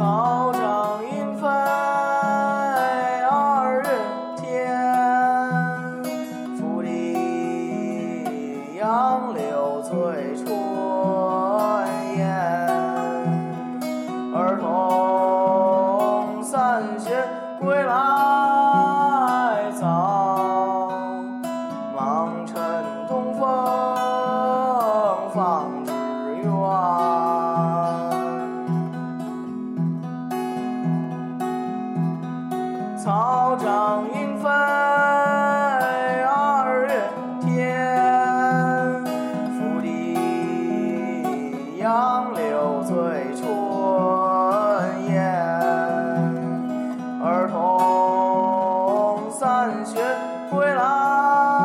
草长莺飞二月天，拂堤杨柳醉春烟。儿童散学归来早，忙趁东风放纸鸢。草长莺飞二月天，拂堤杨柳醉春烟。儿童散学归来。